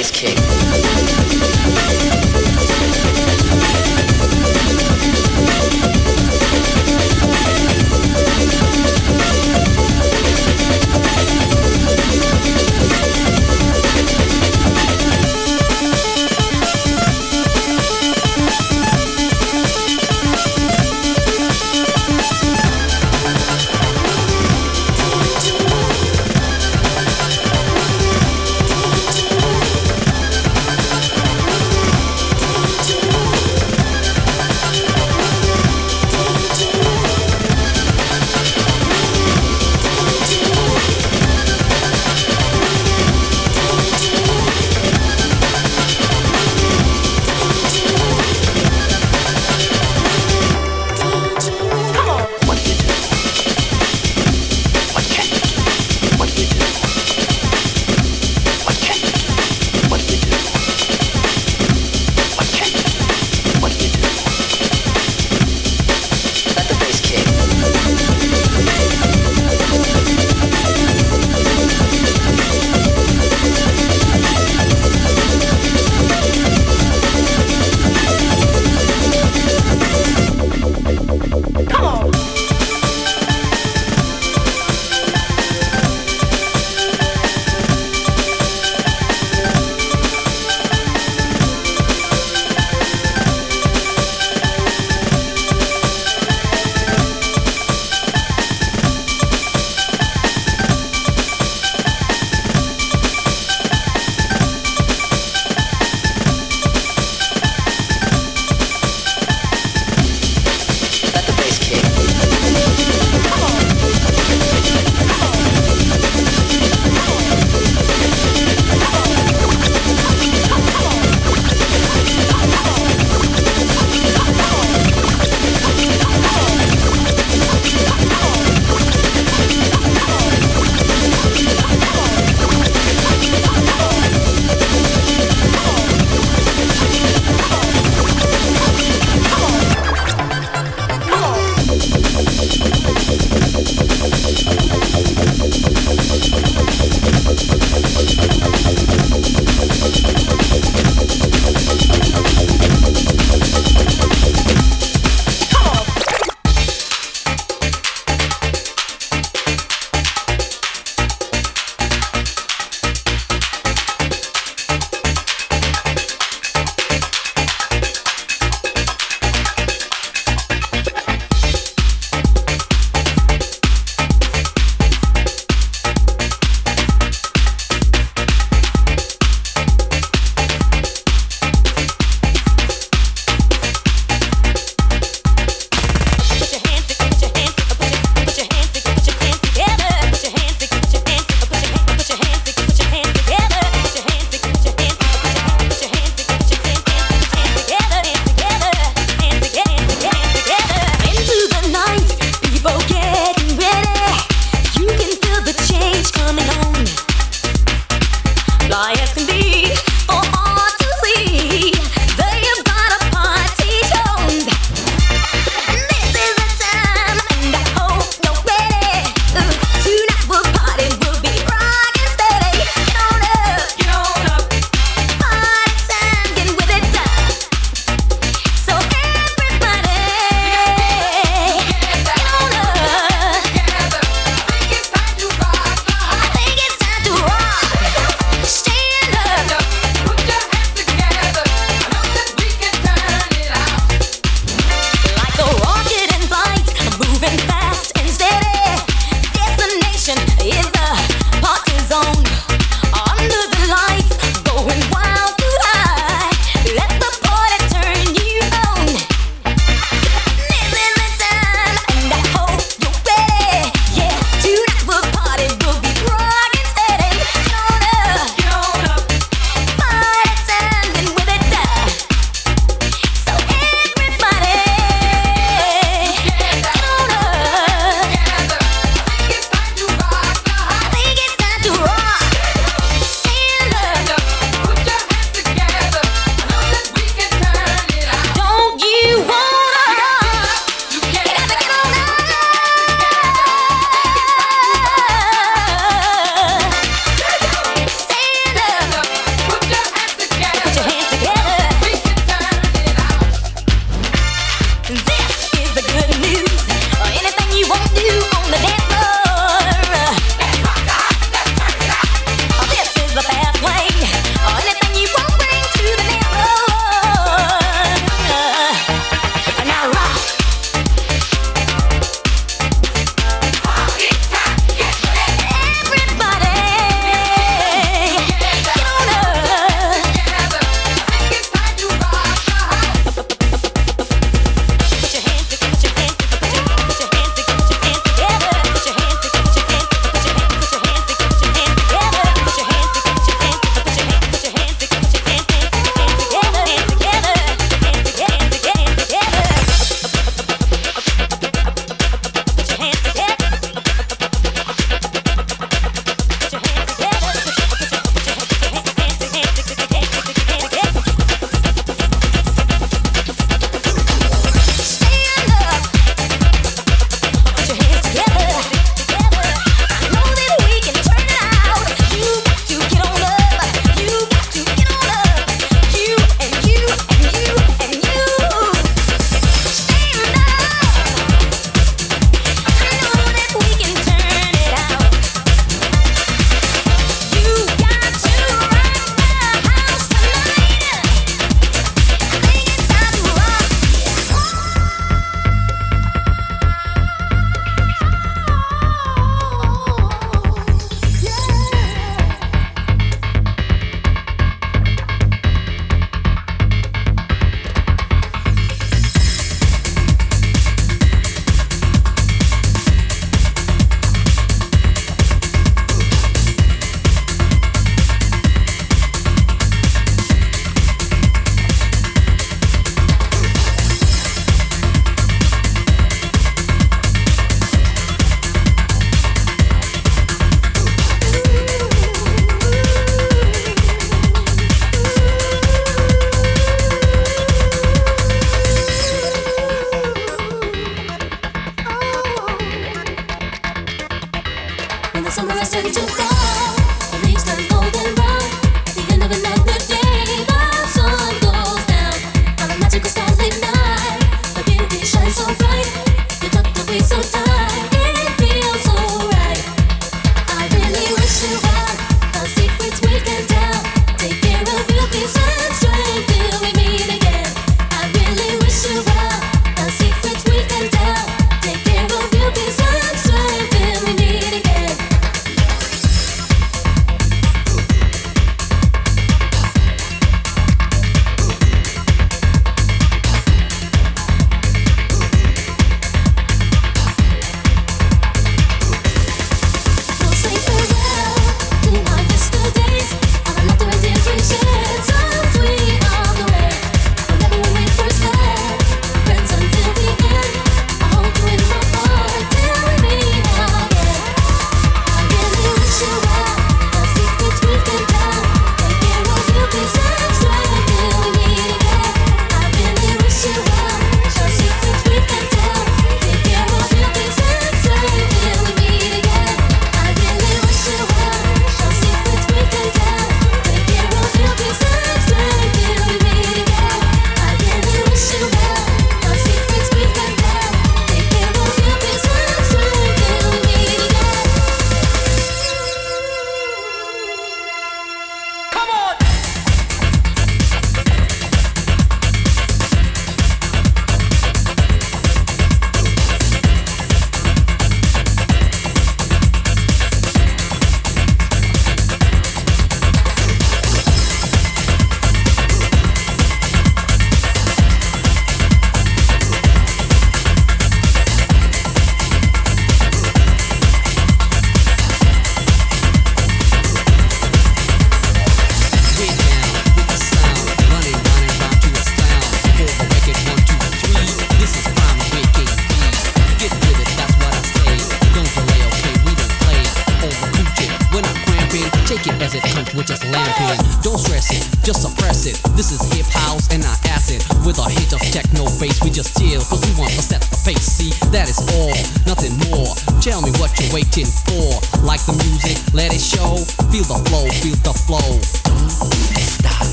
Ice King.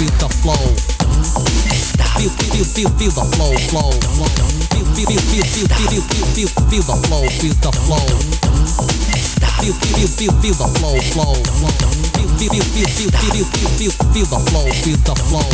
feel the flow. Feel the flow. Feel the flow, feel the flow. Feel the flow. Feel the flow, feel the flow.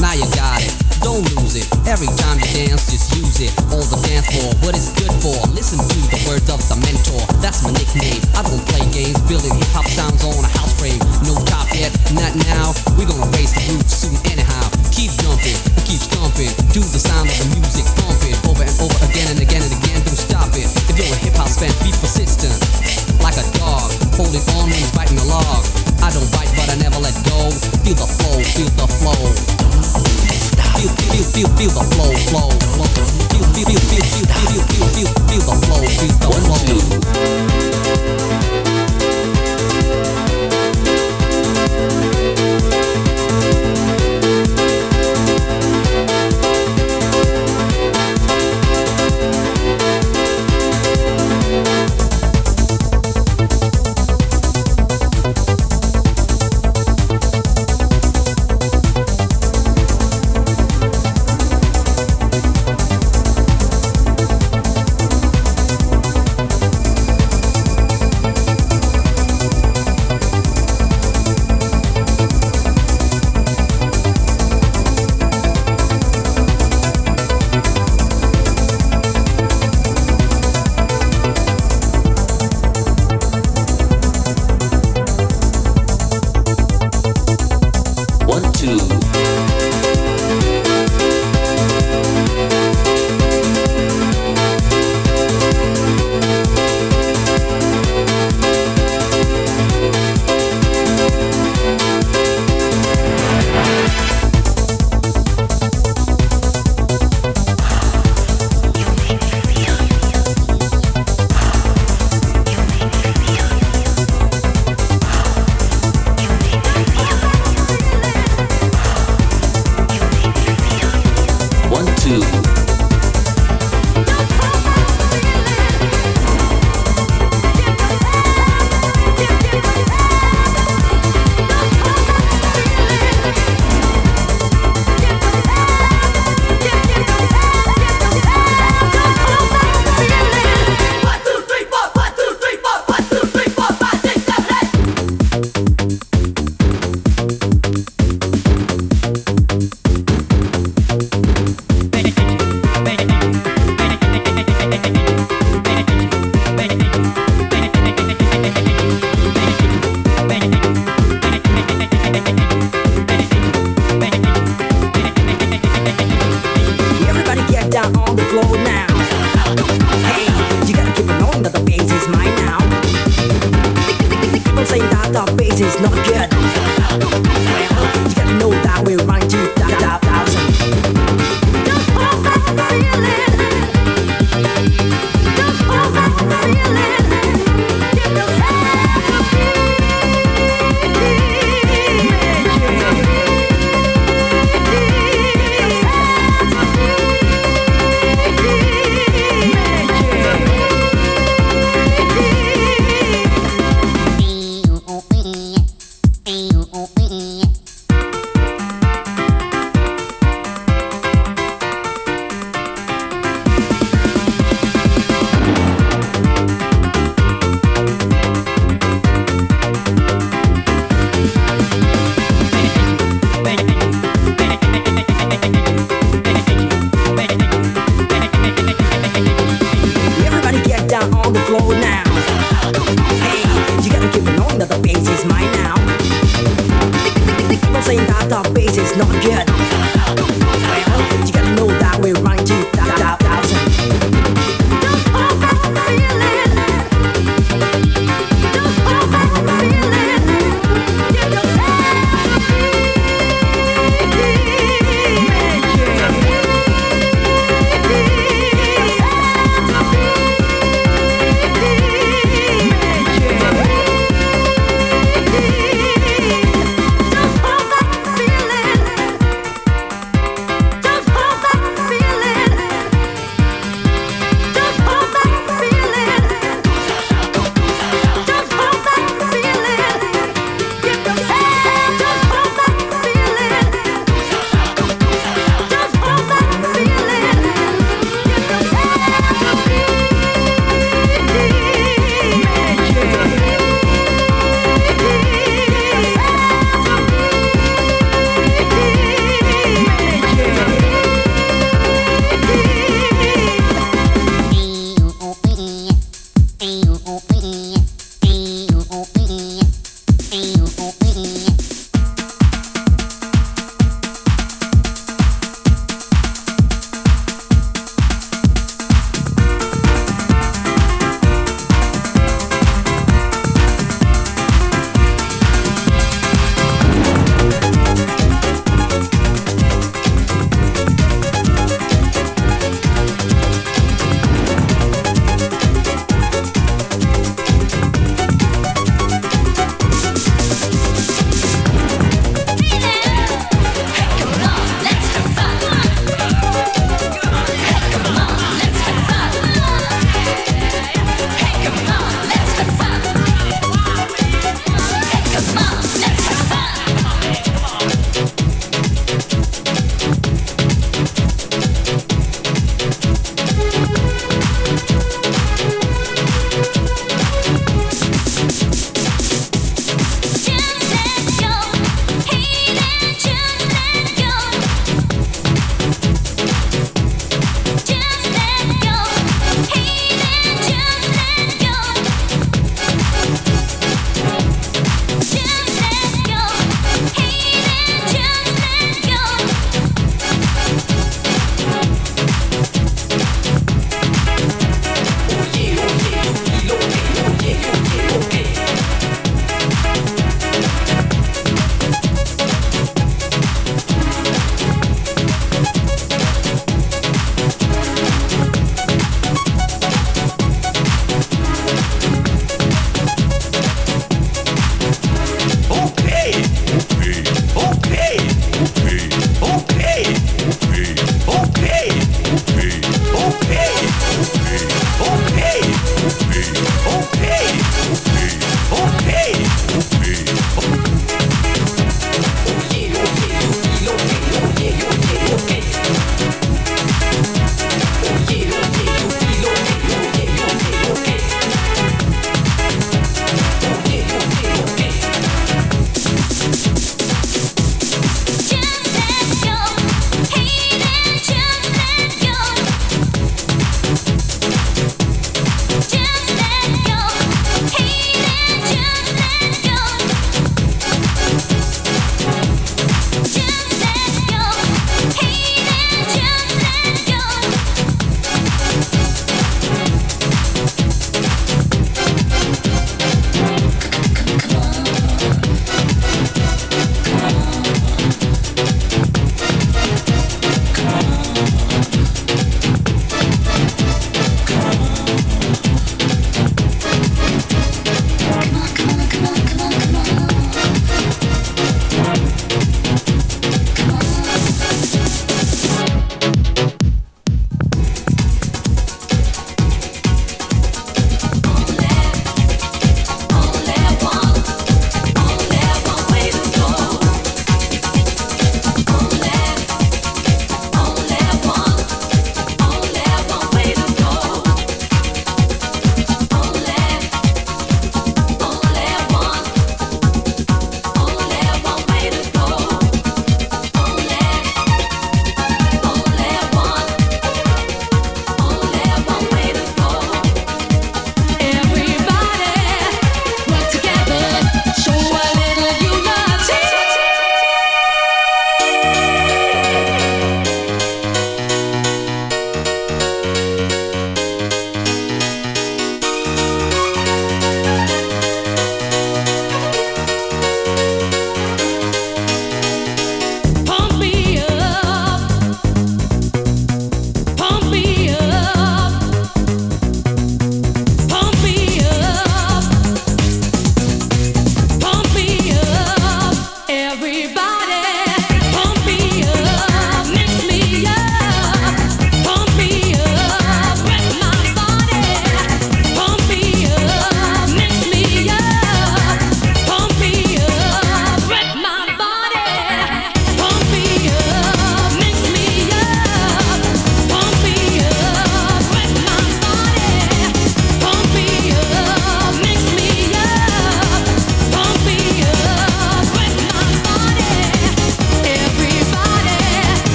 Now you got it. Don't lose it. Every time you dance, just use it. All the dance for what it's good for. Listen to the words of the mentor. That's my nickname. I don't play games, building hip-hop sounds on a house frame. No top yet, not now. We're gonna raise the roof soon anyhow. Keep jumping, keep stomping. Do the sound of the music thumping. Over and over again and again and again. Don't stop it. If you're a hip-hop fan, be persistent. Like a dog, holding on when he's biting a log. I don't bite, but I never let go. Feel the flow, feel the flow. Feel the flow. Feel the flow, feel the flow. 1, 2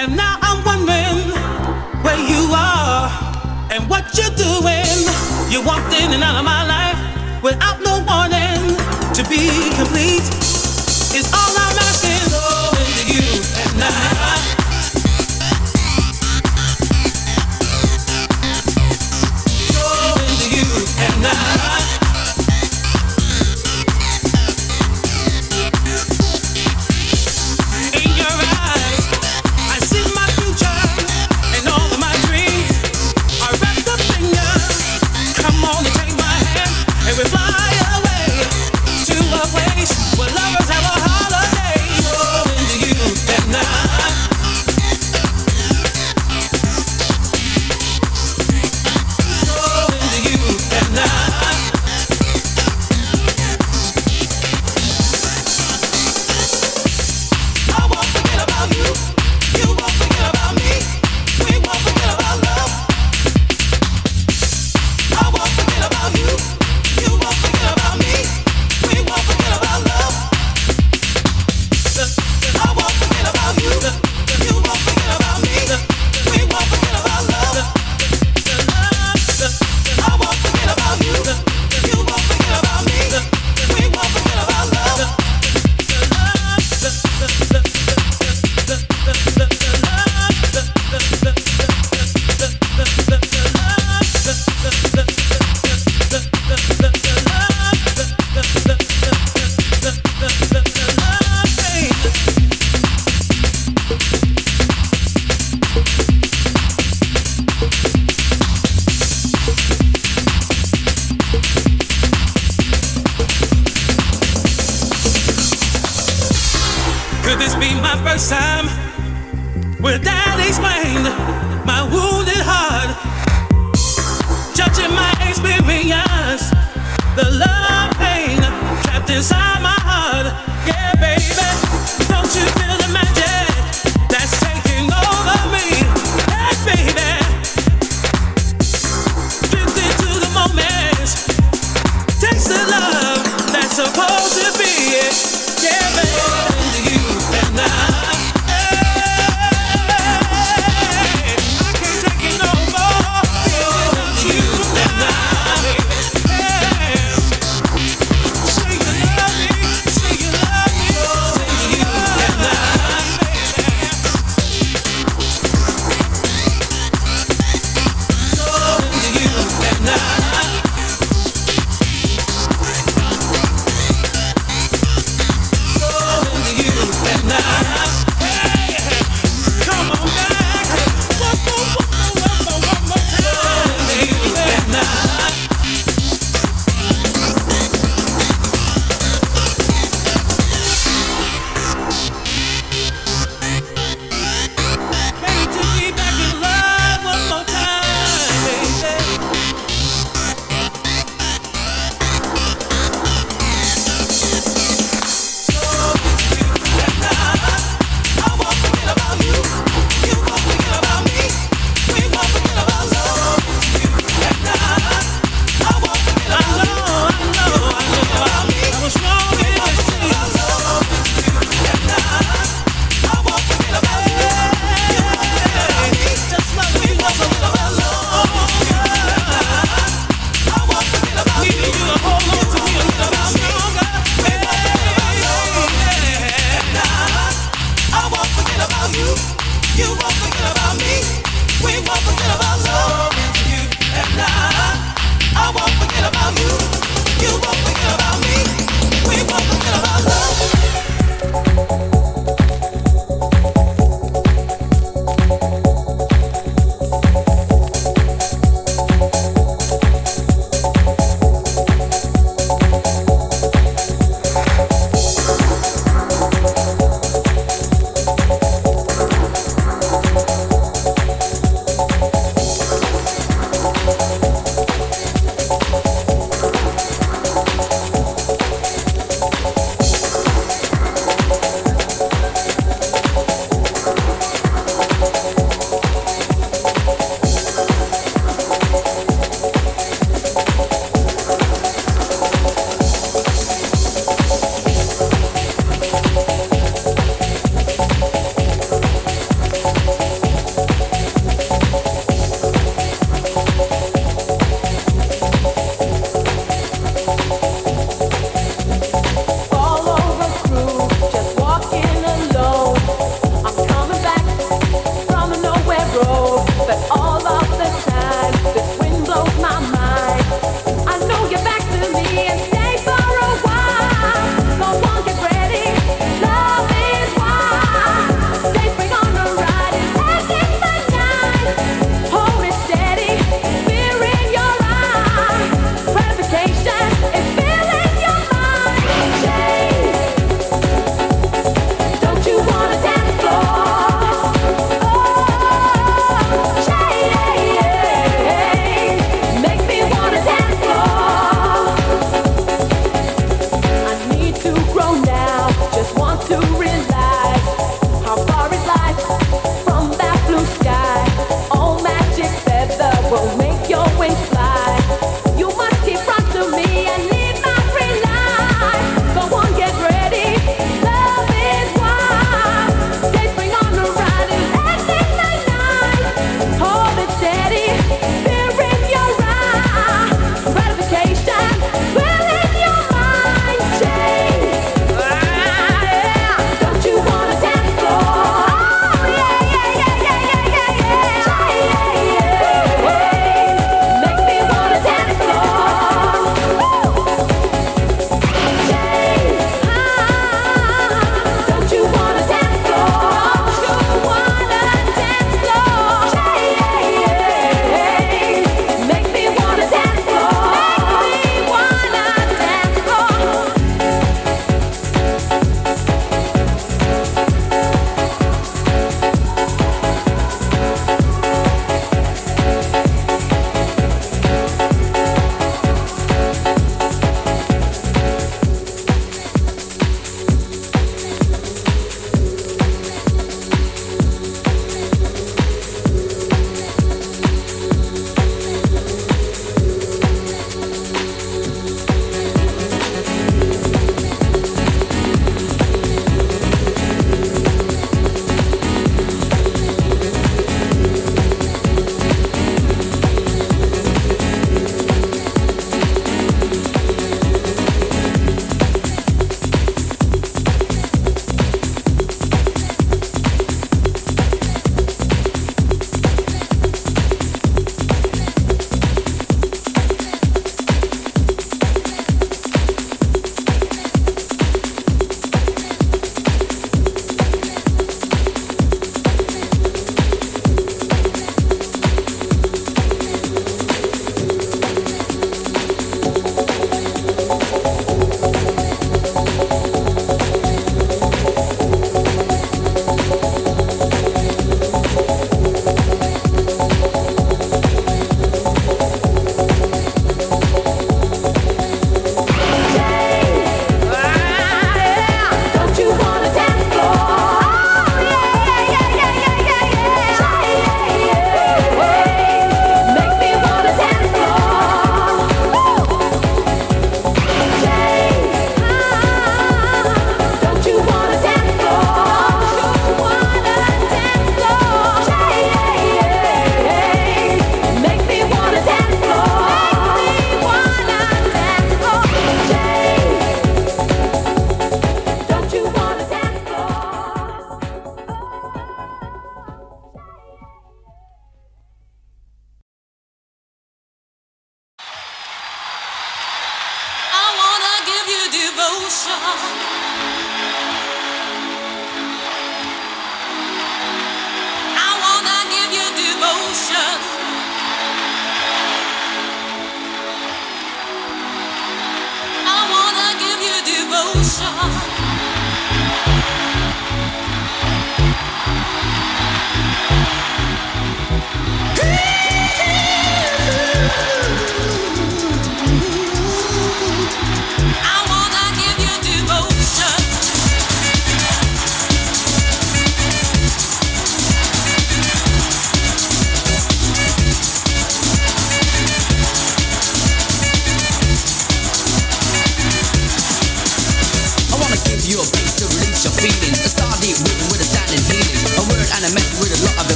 And now I'm wondering where you are and what you're doing. You walked in and out of my life without no warning. To be complete is all I'm asking. Oh, into you at night.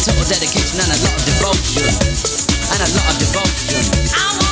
Total dedication and a lot of devotion.